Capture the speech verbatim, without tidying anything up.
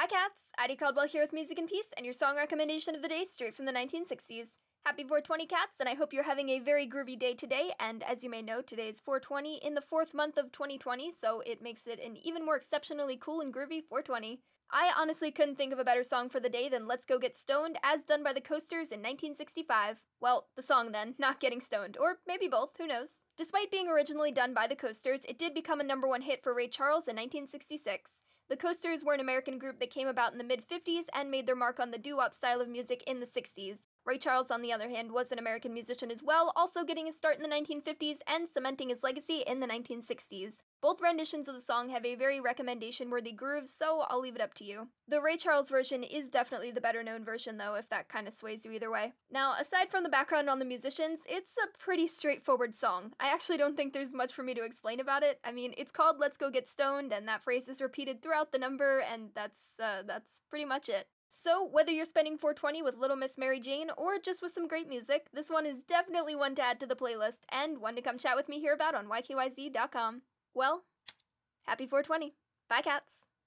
Hi cats! Addie Caldwell here with Music in Peace and your song recommendation of the day straight from the nineteen sixties. Happy four twenty cats, and I hope you're having a very groovy day today, and as you may know, today is four twenty in the fourth month of twenty twenty, so it makes it an even more exceptionally cool and groovy four twenty. I honestly couldn't think of a better song for the day than Let's Go Get Stoned, as done by the Coasters in nineteen sixty-five. Well, the song then, not getting stoned, or maybe both, who knows. Despite being originally done by the Coasters, it did become a number one hit for Ray Charles in nineteen sixty-six. The Coasters were an American group that came about in the mid-fifties and made their mark on the doo-wop style of music in the sixties. Ray Charles, on the other hand, was an American musician as well, also getting his start in the nineteen fifties and cementing his legacy in the nineteen sixties. Both renditions of the song have a very recommendation-worthy groove, so I'll leave it up to you. The Ray Charles version is definitely the better-known version, though, if that kind of sways you either way. Now, aside from the background on the musicians, it's a pretty straightforward song. I actually don't think there's much for me to explain about it. I mean, it's called Let's Go Get Stoned, and that phrase is repeated throughout the number, and that's, uh, that's pretty much it. So, whether you're spending four twenty with Little Miss Mary Jane or just with some great music, this one is definitely one to add to the playlist and one to come chat with me here about on y k y z dot com. Well, happy four twenty. Bye, cats.